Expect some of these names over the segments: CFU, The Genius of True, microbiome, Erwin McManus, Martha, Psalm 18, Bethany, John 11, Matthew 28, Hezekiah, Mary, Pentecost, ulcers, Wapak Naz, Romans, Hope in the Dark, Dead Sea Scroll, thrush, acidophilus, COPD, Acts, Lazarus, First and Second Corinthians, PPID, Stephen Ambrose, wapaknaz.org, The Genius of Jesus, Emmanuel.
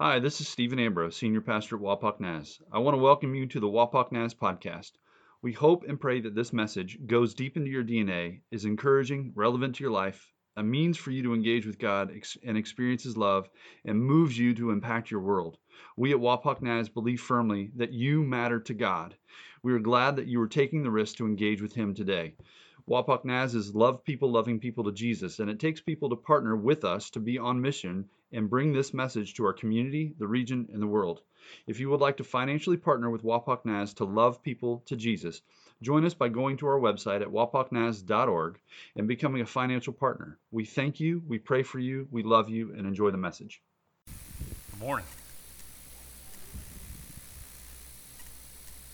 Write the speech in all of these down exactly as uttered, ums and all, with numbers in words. Hi, this is Stephen Ambrose, Senior Pastor at Wapak Naz. I want to welcome you to the Wapak Naz podcast. We hope and pray that this message goes deep into your D N A, is encouraging, relevant to your life, a means for you to engage with God and experience His love, and moves you to impact your world. We at Wapak Naz believe firmly that you matter to God. We are glad that you are taking the risk to engage with Him today. Wapak Naz is love people, loving people to Jesus, and it takes people to partner with us to be on mission and bring this message to our community, the region, and the world. If you would like to financially partner with Wapak Naz to love people to Jesus, join us by going to our website at wapak naz dot org and becoming a financial partner. We thank you, we pray for you, we love you, and enjoy the message. Good morning.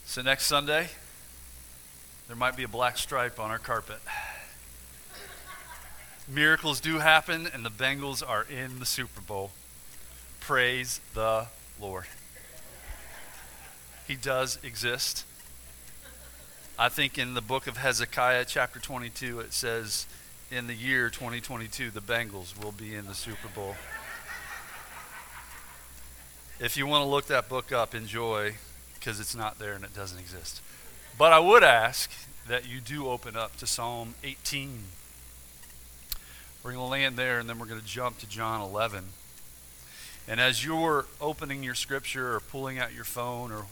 So next Sunday, there might be a black stripe on our carpet. Miracles do happen, and the Bengals are in the Super Bowl. Praise the Lord. He does exist. I think in the book of Hezekiah, chapter twenty-two, it says, in the year twenty twenty-two, the Bengals will be in the Super Bowl. If you want to look that book up, enjoy, because it's not there and it doesn't exist. But I would ask that you do open up to Psalm eighteen. We're going to land there, and then we're going to jump to John eleven. And as you're opening your scripture or pulling out your phone or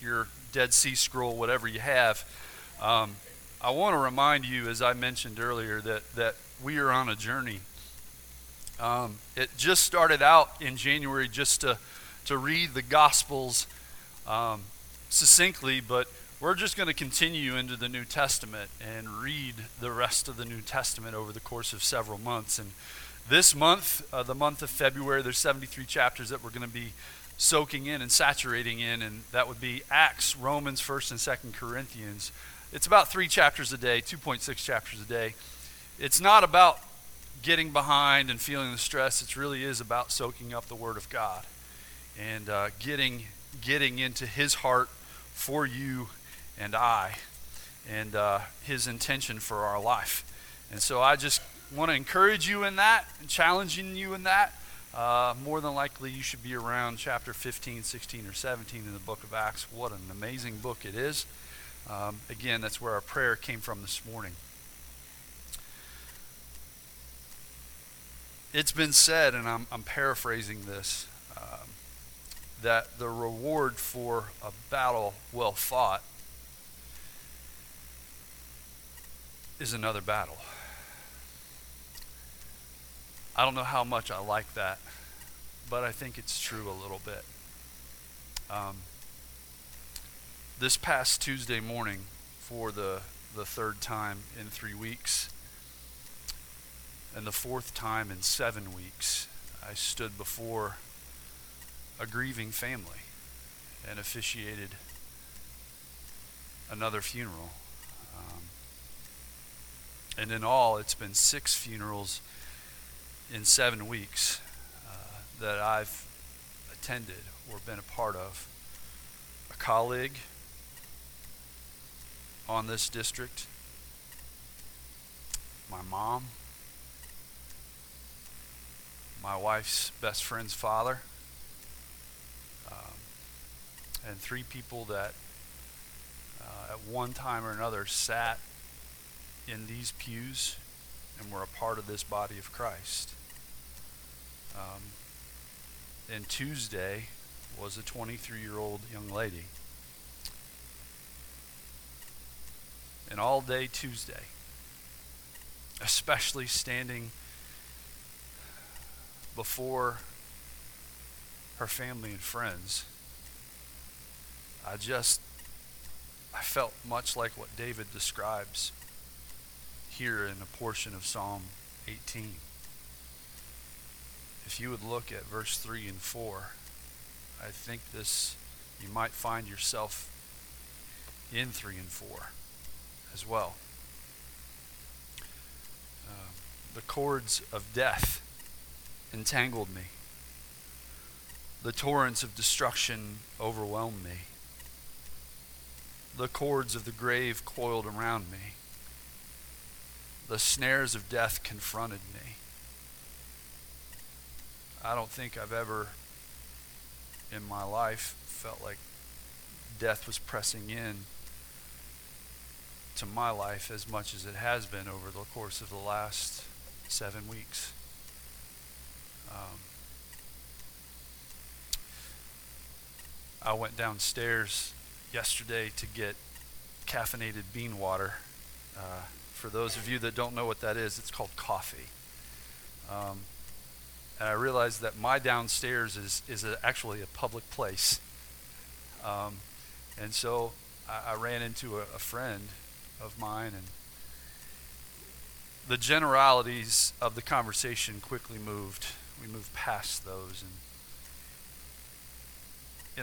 your Dead Sea Scroll, whatever you have, um, I want to remind you, as I mentioned earlier, that, that we are on a journey. Um, it just started out in January just to, to read the Gospels um, succinctly, but we're just going to continue into the New Testament and read the rest of the New Testament over the course of several months. And this month, uh, the month of February, there's seventy-three chapters that we're going to be soaking in and saturating in, and that would be Acts, Romans, First and Second Corinthians. It's about three chapters a day, two point six chapters a day. It's not about getting behind and feeling the stress. It really is about soaking up the Word of God and uh, getting getting into His heart for you and I, and uh, His intention for our life. And so I just want to encourage you in that, and challenging you in that. Uh, more than likely, you should be around chapter fifteen, sixteen, or seventeen in the book of Acts. What an amazing book it is. Um, again, that's where our prayer came from this morning. It's been said, and I'm, I'm paraphrasing this, um, that the reward for a battle well fought is another battle. I don't know how much I like that, but I think it's true a little bit. Um, this past Tuesday morning, for the, the third time in three weeks, and the fourth time in seven weeks, I stood before a grieving family and officiated another funeral. Um, And in all, it's been six funerals in seven weeks uh, that I've attended or been a part of. A colleague on this district, my mom, my wife's best friend's father, um, and three people that uh, at one time or another sat in these pews and we're a part of this body of Christ. Um, and Tuesday was a twenty-three-year-old young lady. And all day Tuesday, especially standing before her family and friends, I just, I felt much like what David describes here in a portion of Psalm eighteen. If you would look at verse three and four, I think this, you might find yourself in three and four as well. Uh, the cords of death entangled me. The torrents of destruction overwhelmed me. The cords of the grave coiled around me. The snares of death confronted me. I don't think I've ever in my life felt like death was pressing in to my life as much as it has been over the course of the last seven weeks. Um, I went downstairs yesterday to get caffeinated bean water. Uh, for those of you that don't know what that is, it's called coffee. Um, and I realized that my downstairs is is a, actually a public place. Um, and so I, I ran into a, a friend of mine, and the generalities of the conversation quickly moved. We moved past those, and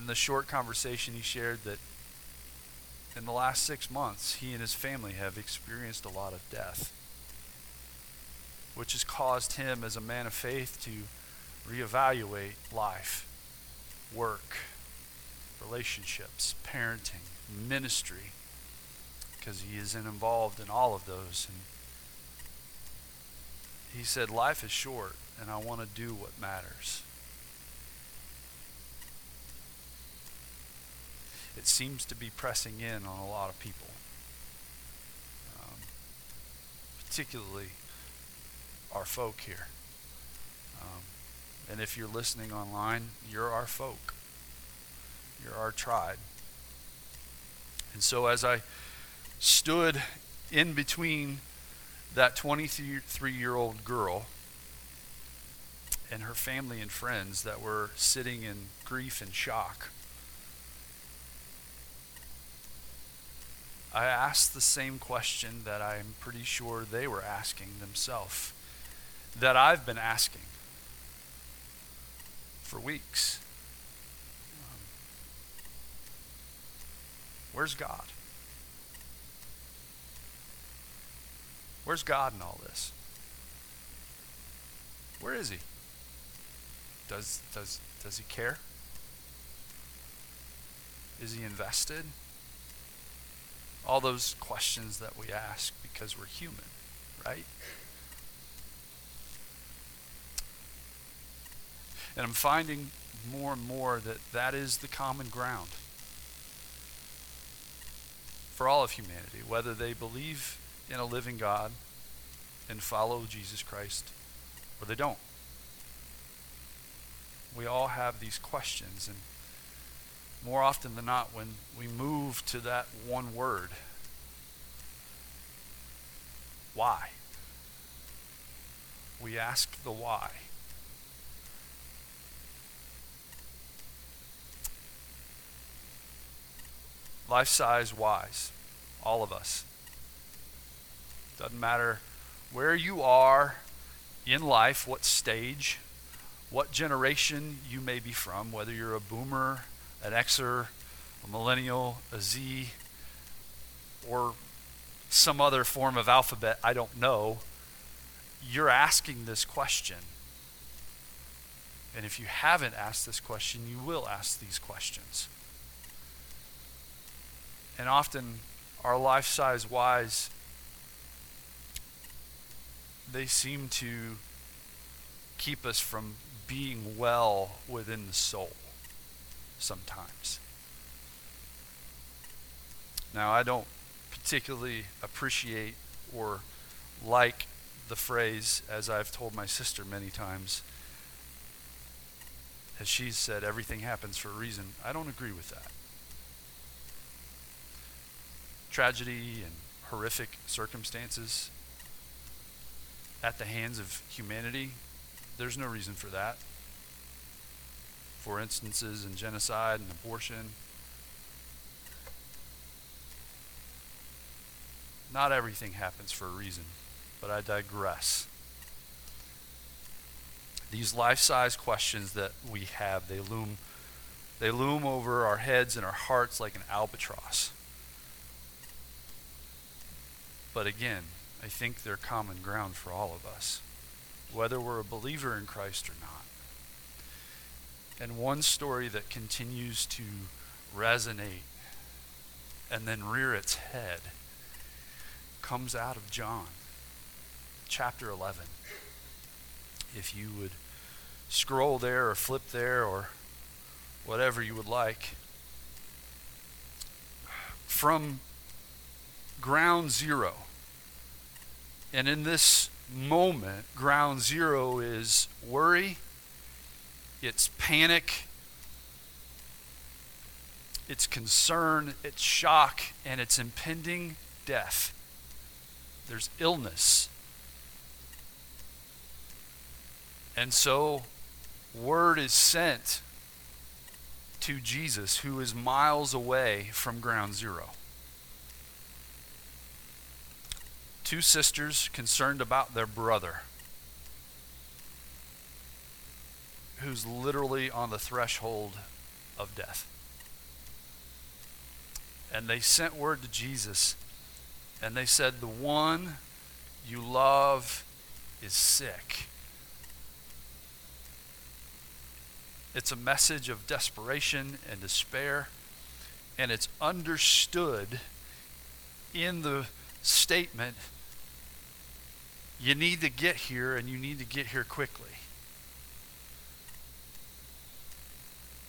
in the short conversation he shared that in the last six months, he and his family have experienced a lot of death, which has caused him as a man of faith to reevaluate life, work, relationships, parenting, ministry, because he is involved in all of those. And he said, life is short, and I want to do what matters. It seems to be pressing in on a lot of people, um, particularly our folk here. Um, and if you're listening online, you're our folk. You're our tribe. And so as I stood in between that twenty-three-year-old girl and her family and friends that were sitting in grief and shock, I asked the same question that I'm pretty sure they were asking themselves, that I've been asking for weeks. Um, where's God? Where's God in all this? Where is he? Does does does he care? Is he invested? All those questions that we ask because we're human, right? And I'm finding more and more that that is the common ground for all of humanity, whether they believe in a living God and follow Jesus Christ or they don't. We all have these questions, and more often than not, when we move to that one word, why? We ask the why. Life-size whys, all of us. Doesn't matter where you are in life, what stage, what generation you may be from, whether you're a boomer, an Xer, a millennial, a Z, or some other form of alphabet, I don't know. You're asking this question. And if you haven't asked this question, you will ask these questions. And often, our life-size whys, they seem to keep us from being well within the soul. Sometimes. Now, I don't particularly appreciate or like the phrase, as I've told my sister many times, as she's said, everything happens for a reason. I don't agree with that. Tragedy and horrific circumstances at the hands of humanity, there's no reason for that. For instances in genocide and abortion. Not everything happens for a reason, but I digress. These life-size questions that we have, they loom, they loom over our heads and our hearts like an albatross. But again, I think they're common ground for all of us, whether we're a believer in Christ or not. And one story that continues to resonate and then rear its head comes out of John, chapter eleven. If you would scroll there or flip there or whatever you would like. From ground zero. And in this moment, ground zero is worry, it's panic, it's concern, it's shock, and it's impending death. There's illness. And so, word is sent to Jesus, who is miles away from ground zero. Two sisters concerned about their brother, who's literally on the threshold of death. And they sent word to Jesus, and they said, "The one you love is sick." It's a message of desperation and despair, and it's understood in the statement, you need to get here, and you need to get here quickly.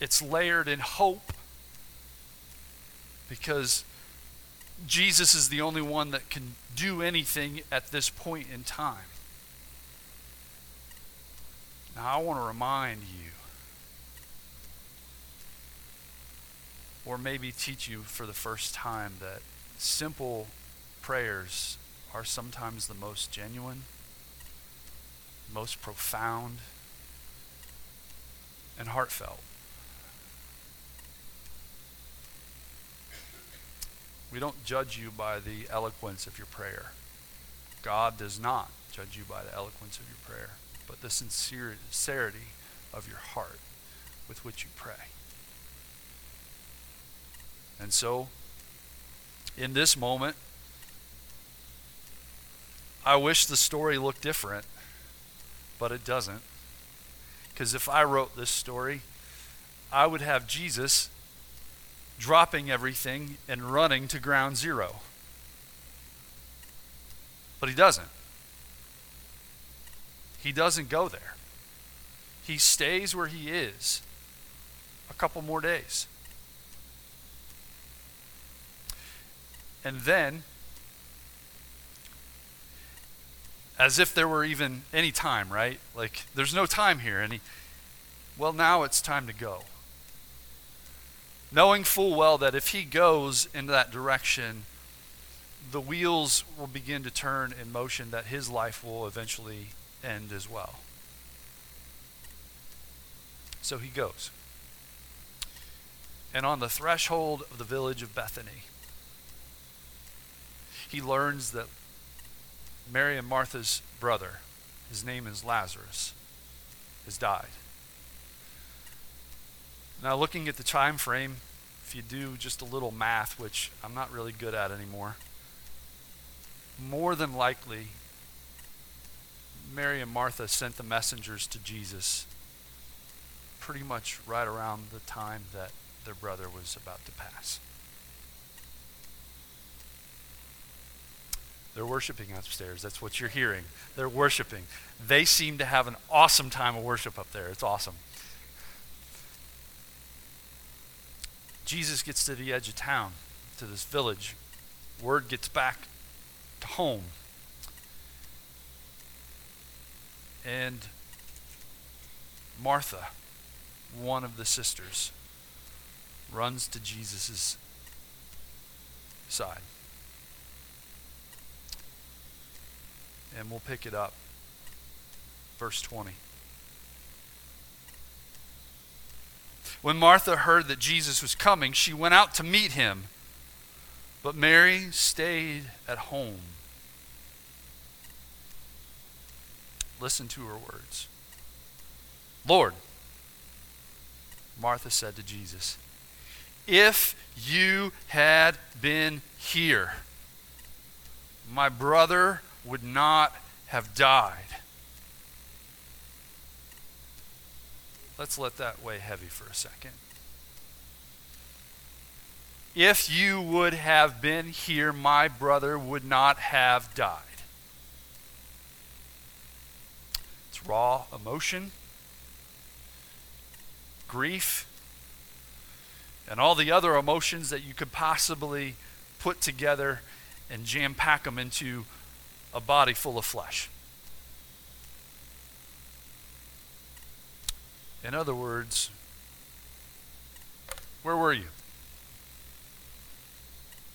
It's layered in hope, because Jesus is the only one that can do anything at this point in time. Now, I want to remind you, or maybe teach you for the first time, that simple prayers are sometimes the most genuine, most profound, and heartfelt. We don't judge you by the eloquence of your prayer. God does not judge you by the eloquence of your prayer, but the sincerity of your heart with which you pray. And so, in this moment, I wish the story looked different, but it doesn't. Because if I wrote this story, I would have Jesus dropping everything and running to ground zero. But he doesn't. He doesn't go there. He stays where he is a couple more days. And then, as if there were even any time, right? Like, there's no time here. And he, well, now it's time to go. Knowing full well that if he goes in that direction, the wheels will begin to turn in motion, that his life will eventually end as well. So he goes. And on the threshold of the village of Bethany, he learns that Mary and Martha's brother, his name is Lazarus, has died. Now, looking at the time frame, if you do just a little math, which I'm not really good at anymore, more than likely, Mary and Martha sent the messengers to Jesus pretty much right around the time that their brother was about to pass. They're worshiping upstairs. That's what you're hearing. They're worshiping. They seem to have an awesome time of worship up there. It's awesome. Jesus gets to the edge of town, to this village. Word gets back to home. And Martha, one of the sisters, runs to Jesus' side. And we'll pick it up. Verse twenty. When Martha heard that Jesus was coming, she went out to meet him. But Mary stayed at home. Listen to her words. "Lord," Martha said to Jesus, "if you had been here, my brother would not have died." Let's let that weigh heavy for a second. If you would have been here, my brother would not have died. It's raw emotion, grief, and all the other emotions that you could possibly put together and jam-pack them into a body full of flesh. In other words, where were you?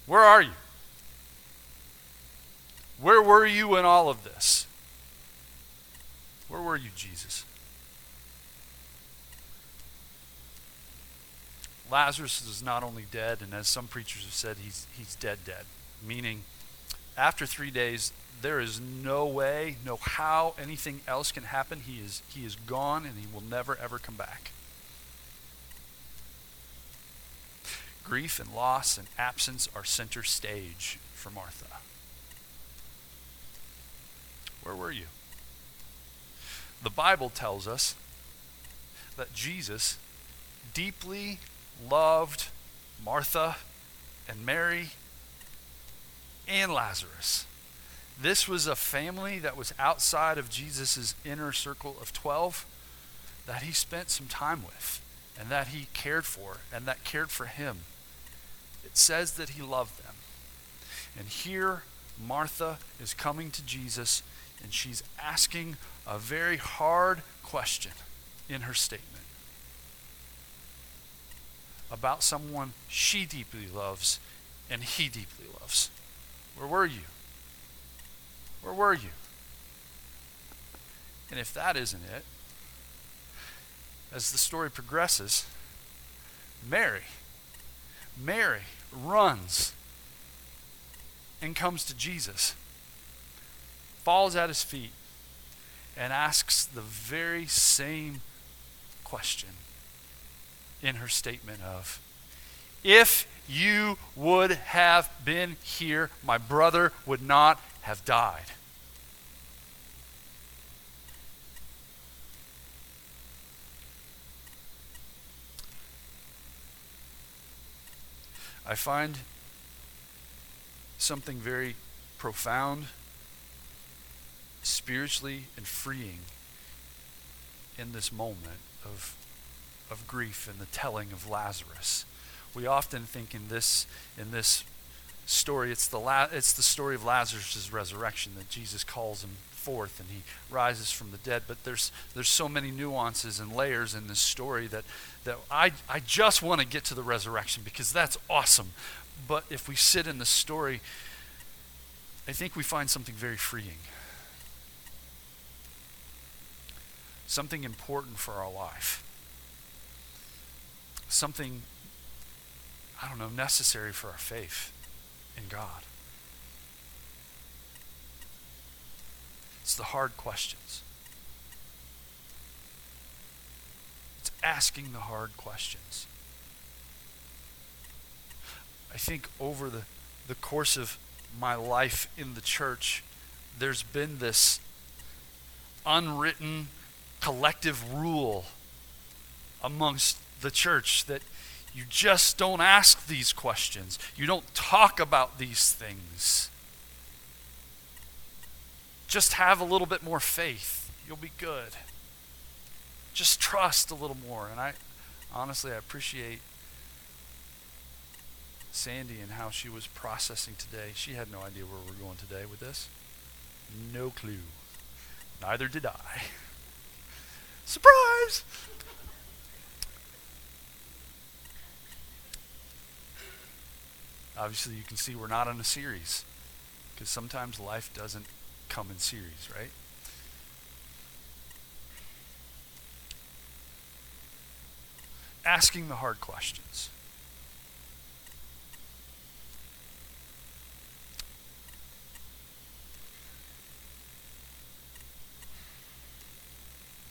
Where are you? Where were you in all of this? Where were you, Jesus? Lazarus is not only dead, and as some preachers have said, he's he's dead dead. Meaning, after three days, there is no way, no how anything else can happen. He is he is gone, and he will never, ever come back. Grief and loss and absence are center stage for Martha. Where were you? The Bible tells us that Jesus deeply loved Martha and Mary and Lazarus. This was a family that was outside of Jesus' inner circle of twelve that he spent some time with and that he cared for and that cared for him. It says that he loved them. And here Martha is coming to Jesus and she's asking a very hard question in her statement about someone she deeply loves and he deeply loves. Where were you? Where were you? And if that isn't it, as the story progresses, Mary, Mary runs and comes to Jesus, falls at his feet, and asks the very same question in her statement of, if you would have been here, my brother would not have died. I find something very profound, spiritually and freeing in this moment of of grief and the telling of Lazarus. We often think in this in this story, it's the la- it's the story of Lazarus' resurrection that Jesus calls him forth and he rises from the dead. But there's there's so many nuances and layers in this story that that I I just want to get to the resurrection because that's awesome. But if we sit in the story, I think we find something very freeing, something important for our life, something, I don't know, necessary for our faith in God. It's the hard questions. It's asking the hard questions. I think over the, the course of my life in the church, there's been this unwritten collective rule amongst the church that you just don't ask these questions. You don't talk about these things. Just have a little bit more faith. You'll be good. Just trust a little more. And I honestly, I appreciate Sandy and how she was processing today. She had no idea where we're going today with this. No clue. Neither did I. Surprise! Obviously, you can see we're not on a series because sometimes life doesn't come in series, right? Asking the hard questions.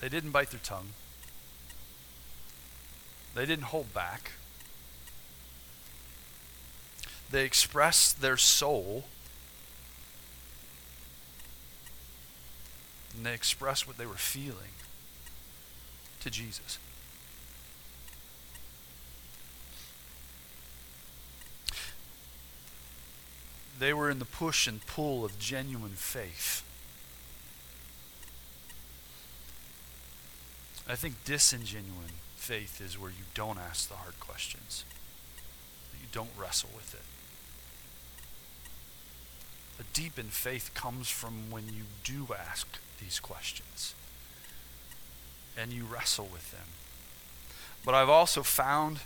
They didn't bite their tongue. They didn't hold back. They expressed their soul. And they expressed what they were feeling to Jesus. They were in the push and pull of genuine faith. I think disingenuine faith is where you don't ask the hard questions. that you don't wrestle with it. A deepened faith comes from when you do ask these questions and you wrestle with them. But I've also found,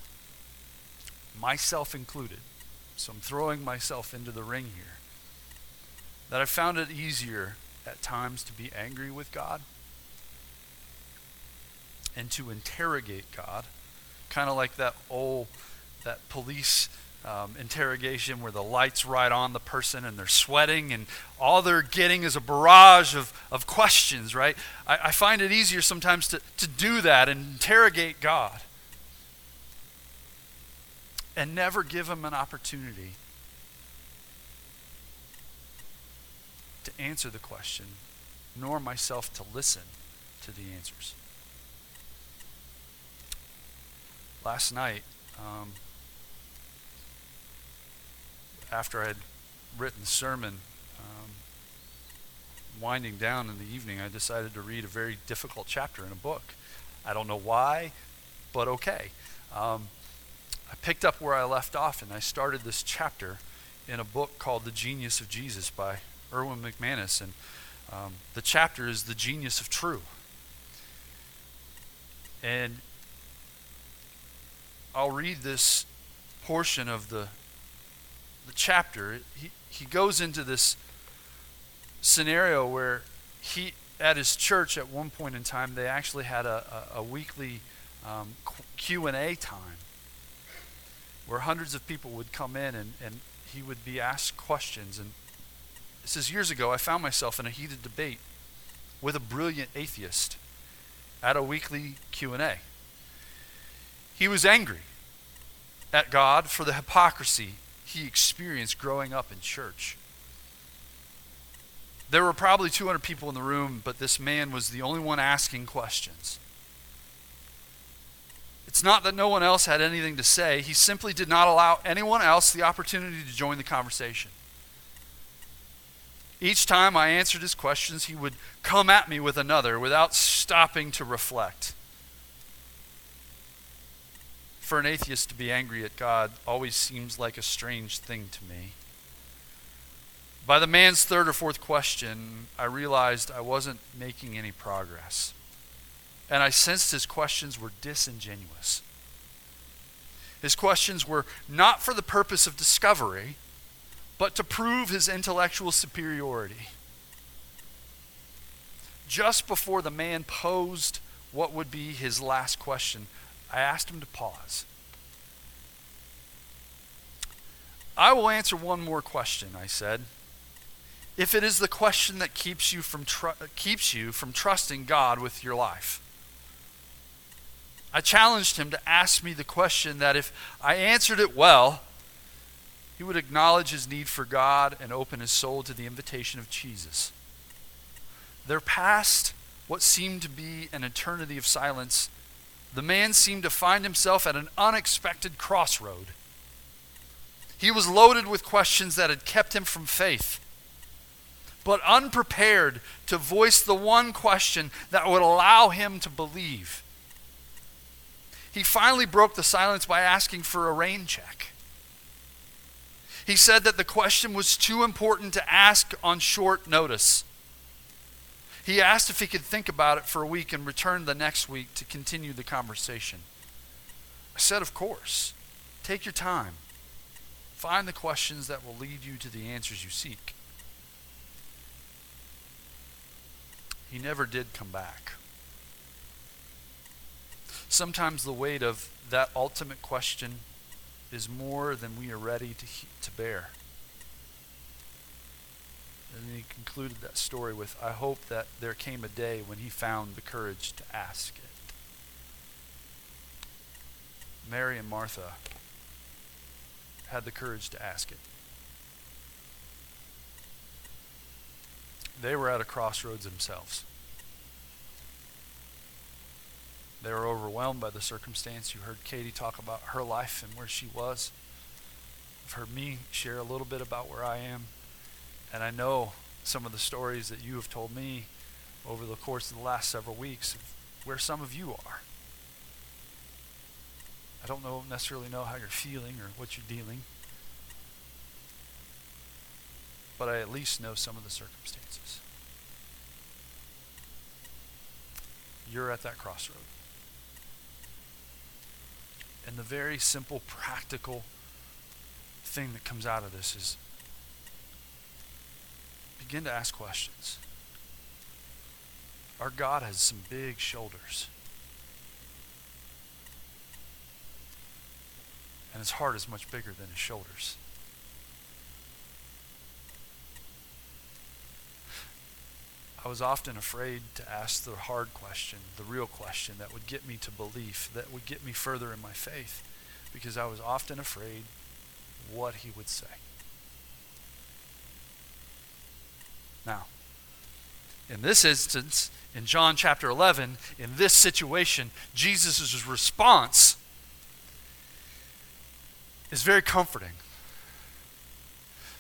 myself included, so I'm throwing myself into the ring here, that I've found it easier at times to be angry with God and to interrogate God, kind of like that old, that police Um, interrogation where the light's right on the person and they're sweating and all they're getting is a barrage of, of questions, right? I, I find it easier sometimes to, to do that and interrogate God and never give him an opportunity to answer the question, nor myself to listen to the answers. Last night, um, after I had written the sermon, um, winding down in the evening, I decided to read a very difficult chapter in a book. I don't know why, but okay. Um, I picked up where I left off, and I started this chapter in a book called The Genius of Jesus by Erwin McManus, and um, the chapter is The Genius of True. And I'll read this portion of the the chapter. He, he goes into this scenario where he, at his church at one point in time, they actually had a, a, a weekly um, Q and A time where hundreds of people would come in and, and he would be asked questions. And it says, years ago, I found myself in a heated debate with a brilliant atheist at a weekly Q and A. He was angry at God for the hypocrisy he experienced growing up in church. There were probably two hundred people in the room, but this man was the only one asking questions. It's not that no one else had anything to say. He simply did not allow anyone else the opportunity to join the conversation. Each time I answered his questions, he would come at me with another without stopping to reflect. For an atheist to be angry at God always seems like a strange thing to me. By the man's third or fourth question, I realized I wasn't making any progress, and I sensed his questions were disingenuous. His questions were not for the purpose of discovery, but to prove his intellectual superiority. Just before the man posed what would be his last question, I asked him to pause. I will answer one more question, I said. If it is the question that keeps you from tr- keeps you from trusting God with your life. I challenged him to ask me the question that if I answered it well, he would acknowledge his need for God and open his soul to the invitation of Jesus. There passed what seemed to be an eternity of silence. The man seemed to find himself at an unexpected crossroad. He was loaded with questions that had kept him from faith, but unprepared to voice the one question that would allow him to believe. He finally broke the silence by asking for a rain check. He said that the question was too important to ask on short notice. He asked if he could think about it for a week and return the next week to continue the conversation. I said, of course. Take your time. Find the questions that will lead you to the answers you seek. He never did come back. Sometimes the weight of that ultimate question is more than we are ready to, to bear. And then he concluded that story with, I hope that there came a day when he found the courage to ask it. Mary and Martha had the courage to ask it. They were at a crossroads themselves. They were overwhelmed by the circumstance. You heard Katie talk about her life and where she was. You've heard me share a little bit about where I am. And I know some of the stories that you have told me over the course of the last several weeks of where some of you are. I don't know necessarily know how you're feeling or what you're dealing, but I at least know some of the circumstances. You're at that crossroad. And the very simple, practical thing that comes out of this is begin to ask questions. Our God has some big shoulders. And his heart is much bigger than his shoulders. I was often afraid to ask the hard question, the real question that would get me to belief, that would get me further in my faith, because I was often afraid what he would say. Now, in this instance, in John chapter eleven, in this situation, Jesus' response is very comforting,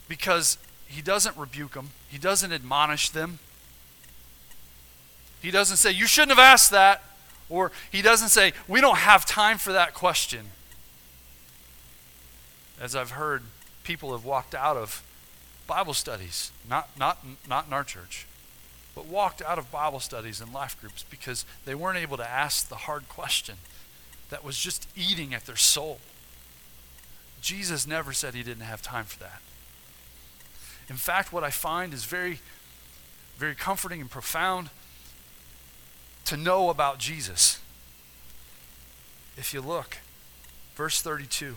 because he doesn't rebuke them, he doesn't admonish them, he doesn't say, you shouldn't have asked that. Or he doesn't say, we don't have time for that question. As I've heard, people have walked out of Bible studies, not, not, not in our church, but walked out of Bible studies and life groups because they weren't able to ask the hard question that was just eating at their soul. Jesus never said he didn't have time for that. In fact, what I find is very, very comforting and profound to know about Jesus. If you look, verse thirty-two.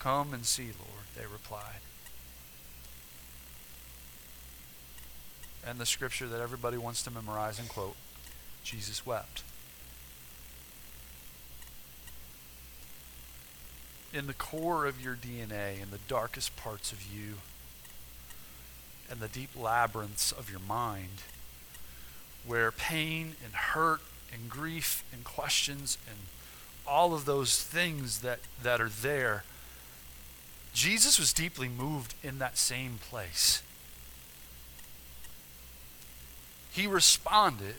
Come and see, Lord, they replied. And the scripture that everybody wants to memorize and quote, Jesus wept. In the core of your D N A, in the darkest parts of you, and the deep labyrinths of your mind, where pain and hurt and grief and questions and all of those things that, that are there, Jesus was deeply moved in that same place. He responded.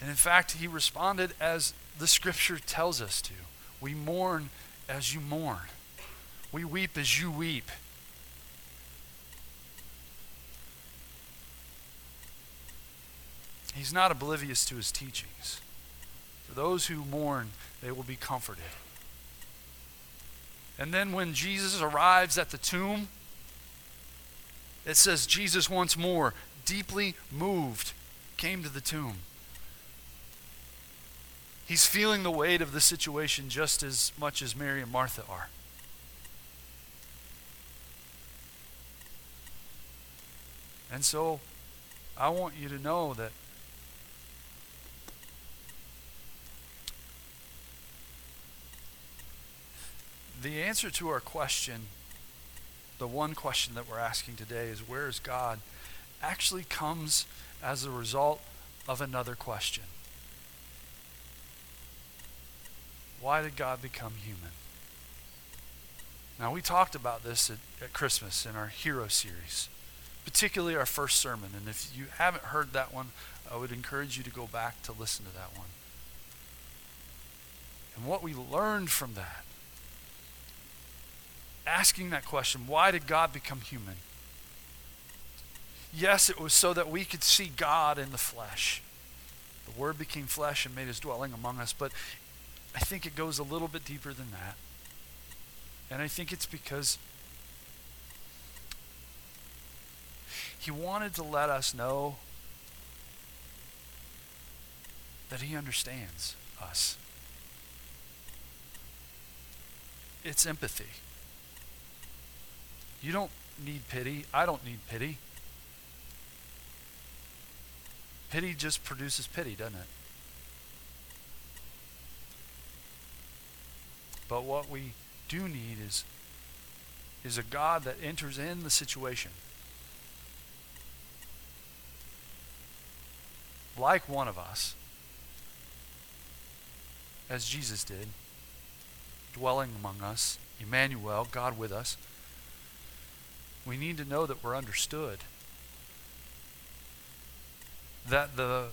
And in fact, he responded as the scripture tells us to. We mourn as you mourn. We weep as you weep. He's not oblivious to his teachings. For those who mourn, they will be comforted. And then when Jesus arrives at the tomb, it says Jesus once more, deeply moved, came to the tomb. He's feeling the weight of the situation just as much as Mary and Martha are. And so, I want you to know that the answer to our question, the one question that we're asking today is, where is God, actually comes as a result of another question. Why did God become human? Now, we talked about this at, at Christmas in our Hero series, particularly our first sermon. And if you haven't heard that one, I would encourage you to go back to listen to that one. And what we learned from that, asking that question, why did God become human? Yes, it was so that we could see God in the flesh. The Word became flesh and made his dwelling among us. But I think it goes a little bit deeper than that. And I think it's because he wanted to let us know that he understands us. It's empathy. You don't need pity. I don't need pity. Pity just produces pity, doesn't it? But what we do need is, is a God that enters in the situation. Like one of us, as Jesus did, dwelling among us, Emmanuel, God with us, we need to know that we're understood. That the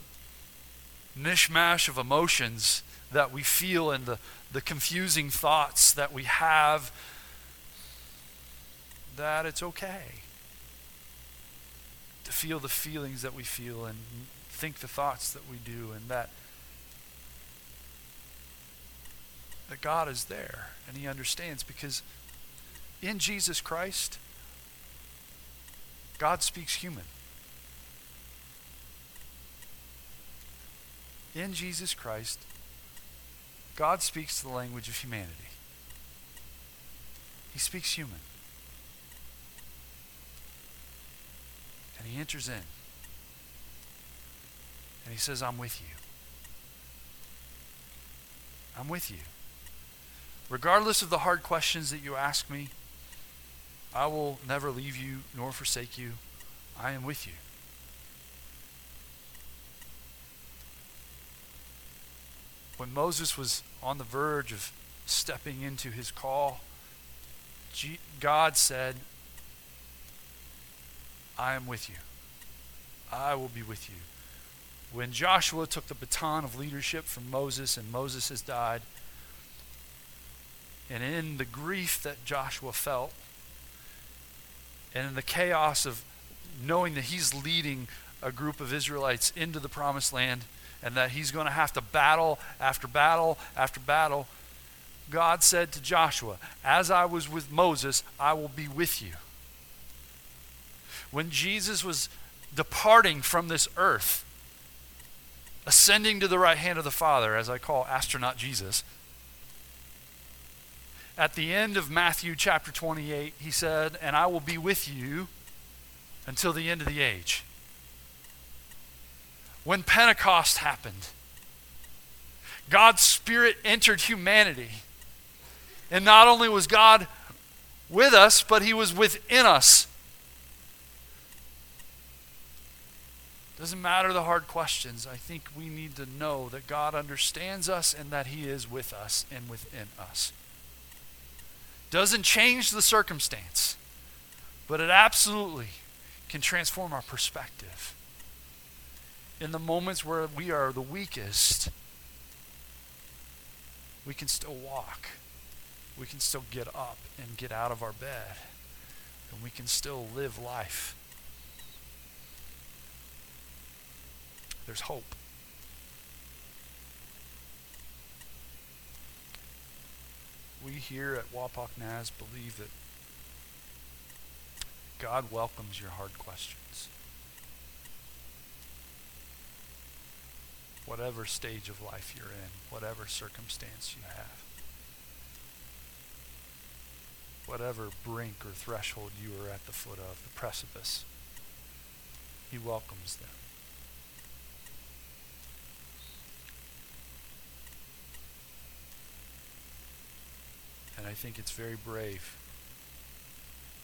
mishmash of emotions that we feel and the, the confusing thoughts that we have, that it's okay to feel the feelings that we feel and think the thoughts that we do, and that that God is there and he understands, because in Jesus Christ, God speaks human. In Jesus Christ, God speaks the language of humanity. He speaks human. And he enters in. And he says, I'm with you. I'm with you. Regardless of the hard questions that you ask me, I will never leave you nor forsake you. I am with you. When Moses was on the verge of stepping into his call, God said, I am with you. I will be with you. When Joshua took the baton of leadership from Moses, and Moses has died, and in the grief that Joshua felt, and in the chaos of knowing that he's leading a group of Israelites into the promised land, and that he's going to have to battle after battle after battle, God said to Joshua, as I was with Moses, I will be with you. When Jesus was departing from this earth, ascending to the right hand of the Father, as I call astronaut Jesus, at the end of Matthew chapter twenty-eight, he said, and I will be with you until the end of the age. When Pentecost happened, God's Spirit entered humanity. And not only was God with us, but he was within us. Doesn't matter the hard questions. I think we need to know that God understands us and that he is with us and within us. Doesn't change the circumstance, but it absolutely can transform our perspective. In the moments where we are the weakest, we can still walk. We can still get up and get out of our bed. And we can still live life. There's hope. We here at Wapak Naz believe that God welcomes your hard questions. Whatever stage of life you're in, whatever circumstance you have, whatever brink or threshold you are at the foot of, the precipice, he welcomes them. And I think it's very brave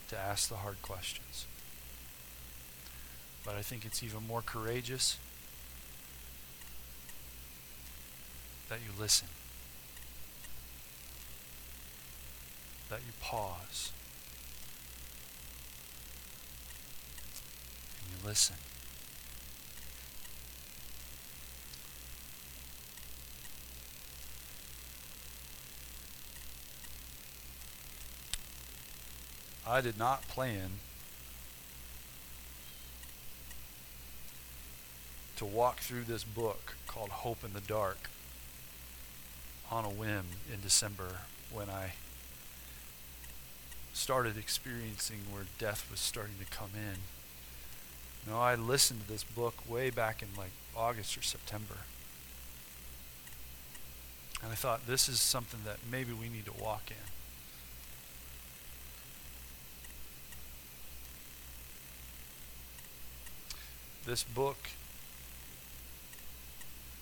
to ask the hard questions. But I think it's even more courageous that you listen, that you pause, and you listen. I did not plan to walk through this book called Hope in the Dark on a whim in December, when I started experiencing where death was starting to come in. You know, I listened to this book way back in like August or September. And I thought, this is something that maybe we need to walk in. This book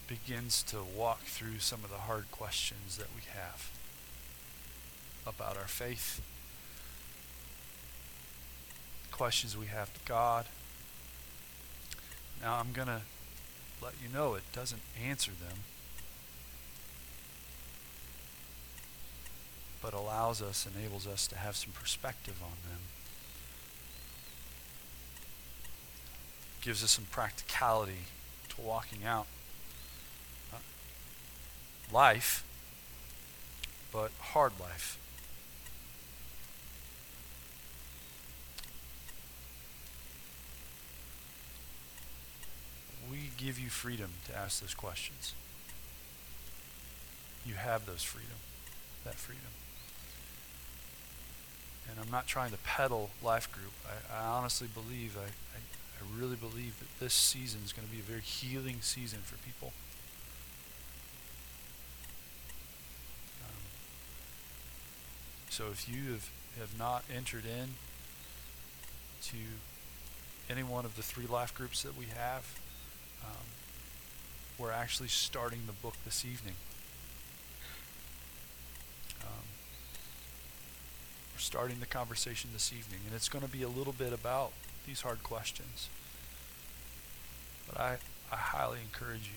begins to walk through some of the hard questions that we have about our faith, questions we have to God. Now I'm going to let you know it doesn't answer them, but allows us, enables us to have some perspective on them. Gives us some practicality to walking out uh, life, but hard life. We give you freedom to ask those questions. You have those freedom, that freedom. And I'm not trying to peddle Life Group. I, I honestly believe, I, I I really believe that this season is going to be a very healing season for people. Um, so if you have, have not entered in to any one of the three life groups that we have, um, we're actually starting the book this evening. Um, we're starting the conversation this evening, and it's going to be a little bit about these hard questions. But I, I highly encourage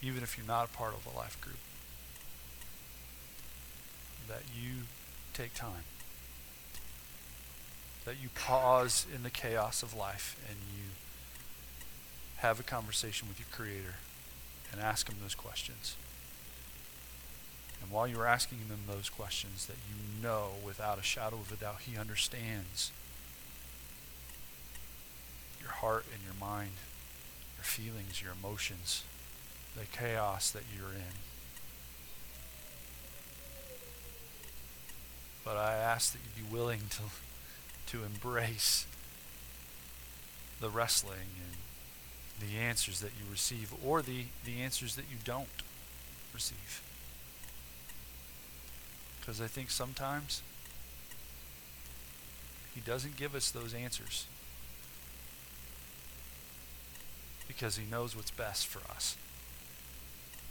you, even if you're not a part of a life group, that you take time, that you pause in the chaos of life and you have a conversation with your Creator and ask Him those questions. And while you're asking them those questions, that you know without a shadow of a doubt, He understands your heart and your mind, your feelings, your emotions, the chaos that you're in. But I ask that you be willing to to embrace the wrestling and the answers that you receive, or the, the answers that you don't receive. Because I think sometimes He doesn't give us those answers because He knows what's best for us.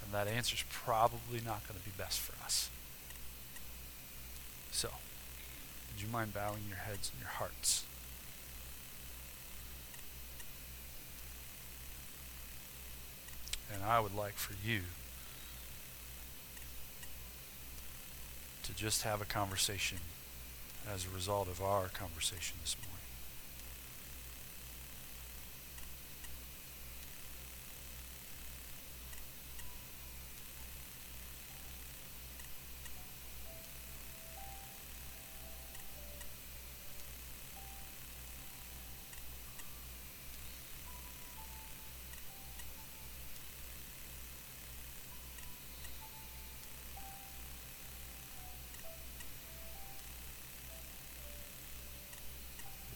And that answer's probably not going to be best for us. So, would you mind bowing your heads and your hearts? And I would like for you to just have a conversation as a result of our conversation this morning.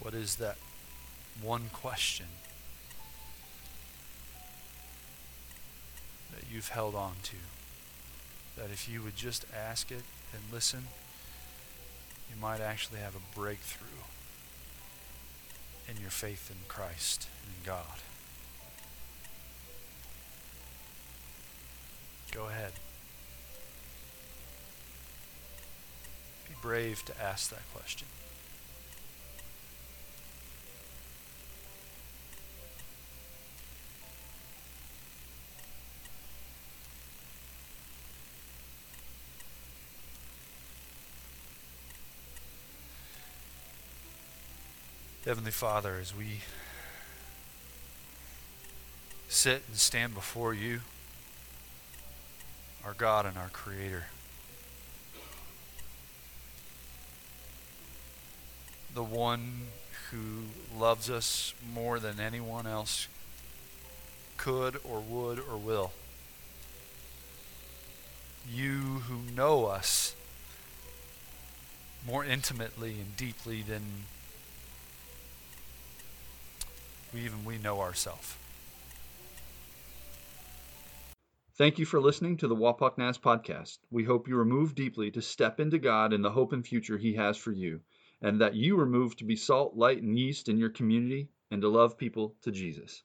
What is that one question that you've held on to, that if you would just ask it and listen, you might actually have a breakthrough in your faith in Christ and in God? Go ahead. Be brave to ask that question. Heavenly Father, as we sit and stand before You, our God and our Creator, the One who loves us more than anyone else could or would or will, You who know us more intimately and deeply than We even we know ourselves. Thank you for listening to the Wapak Naz podcast. We hope you were moved deeply to step into God and the hope and future He has for you, and that you were moved to be salt, light, and yeast in your community, and to love people to Jesus.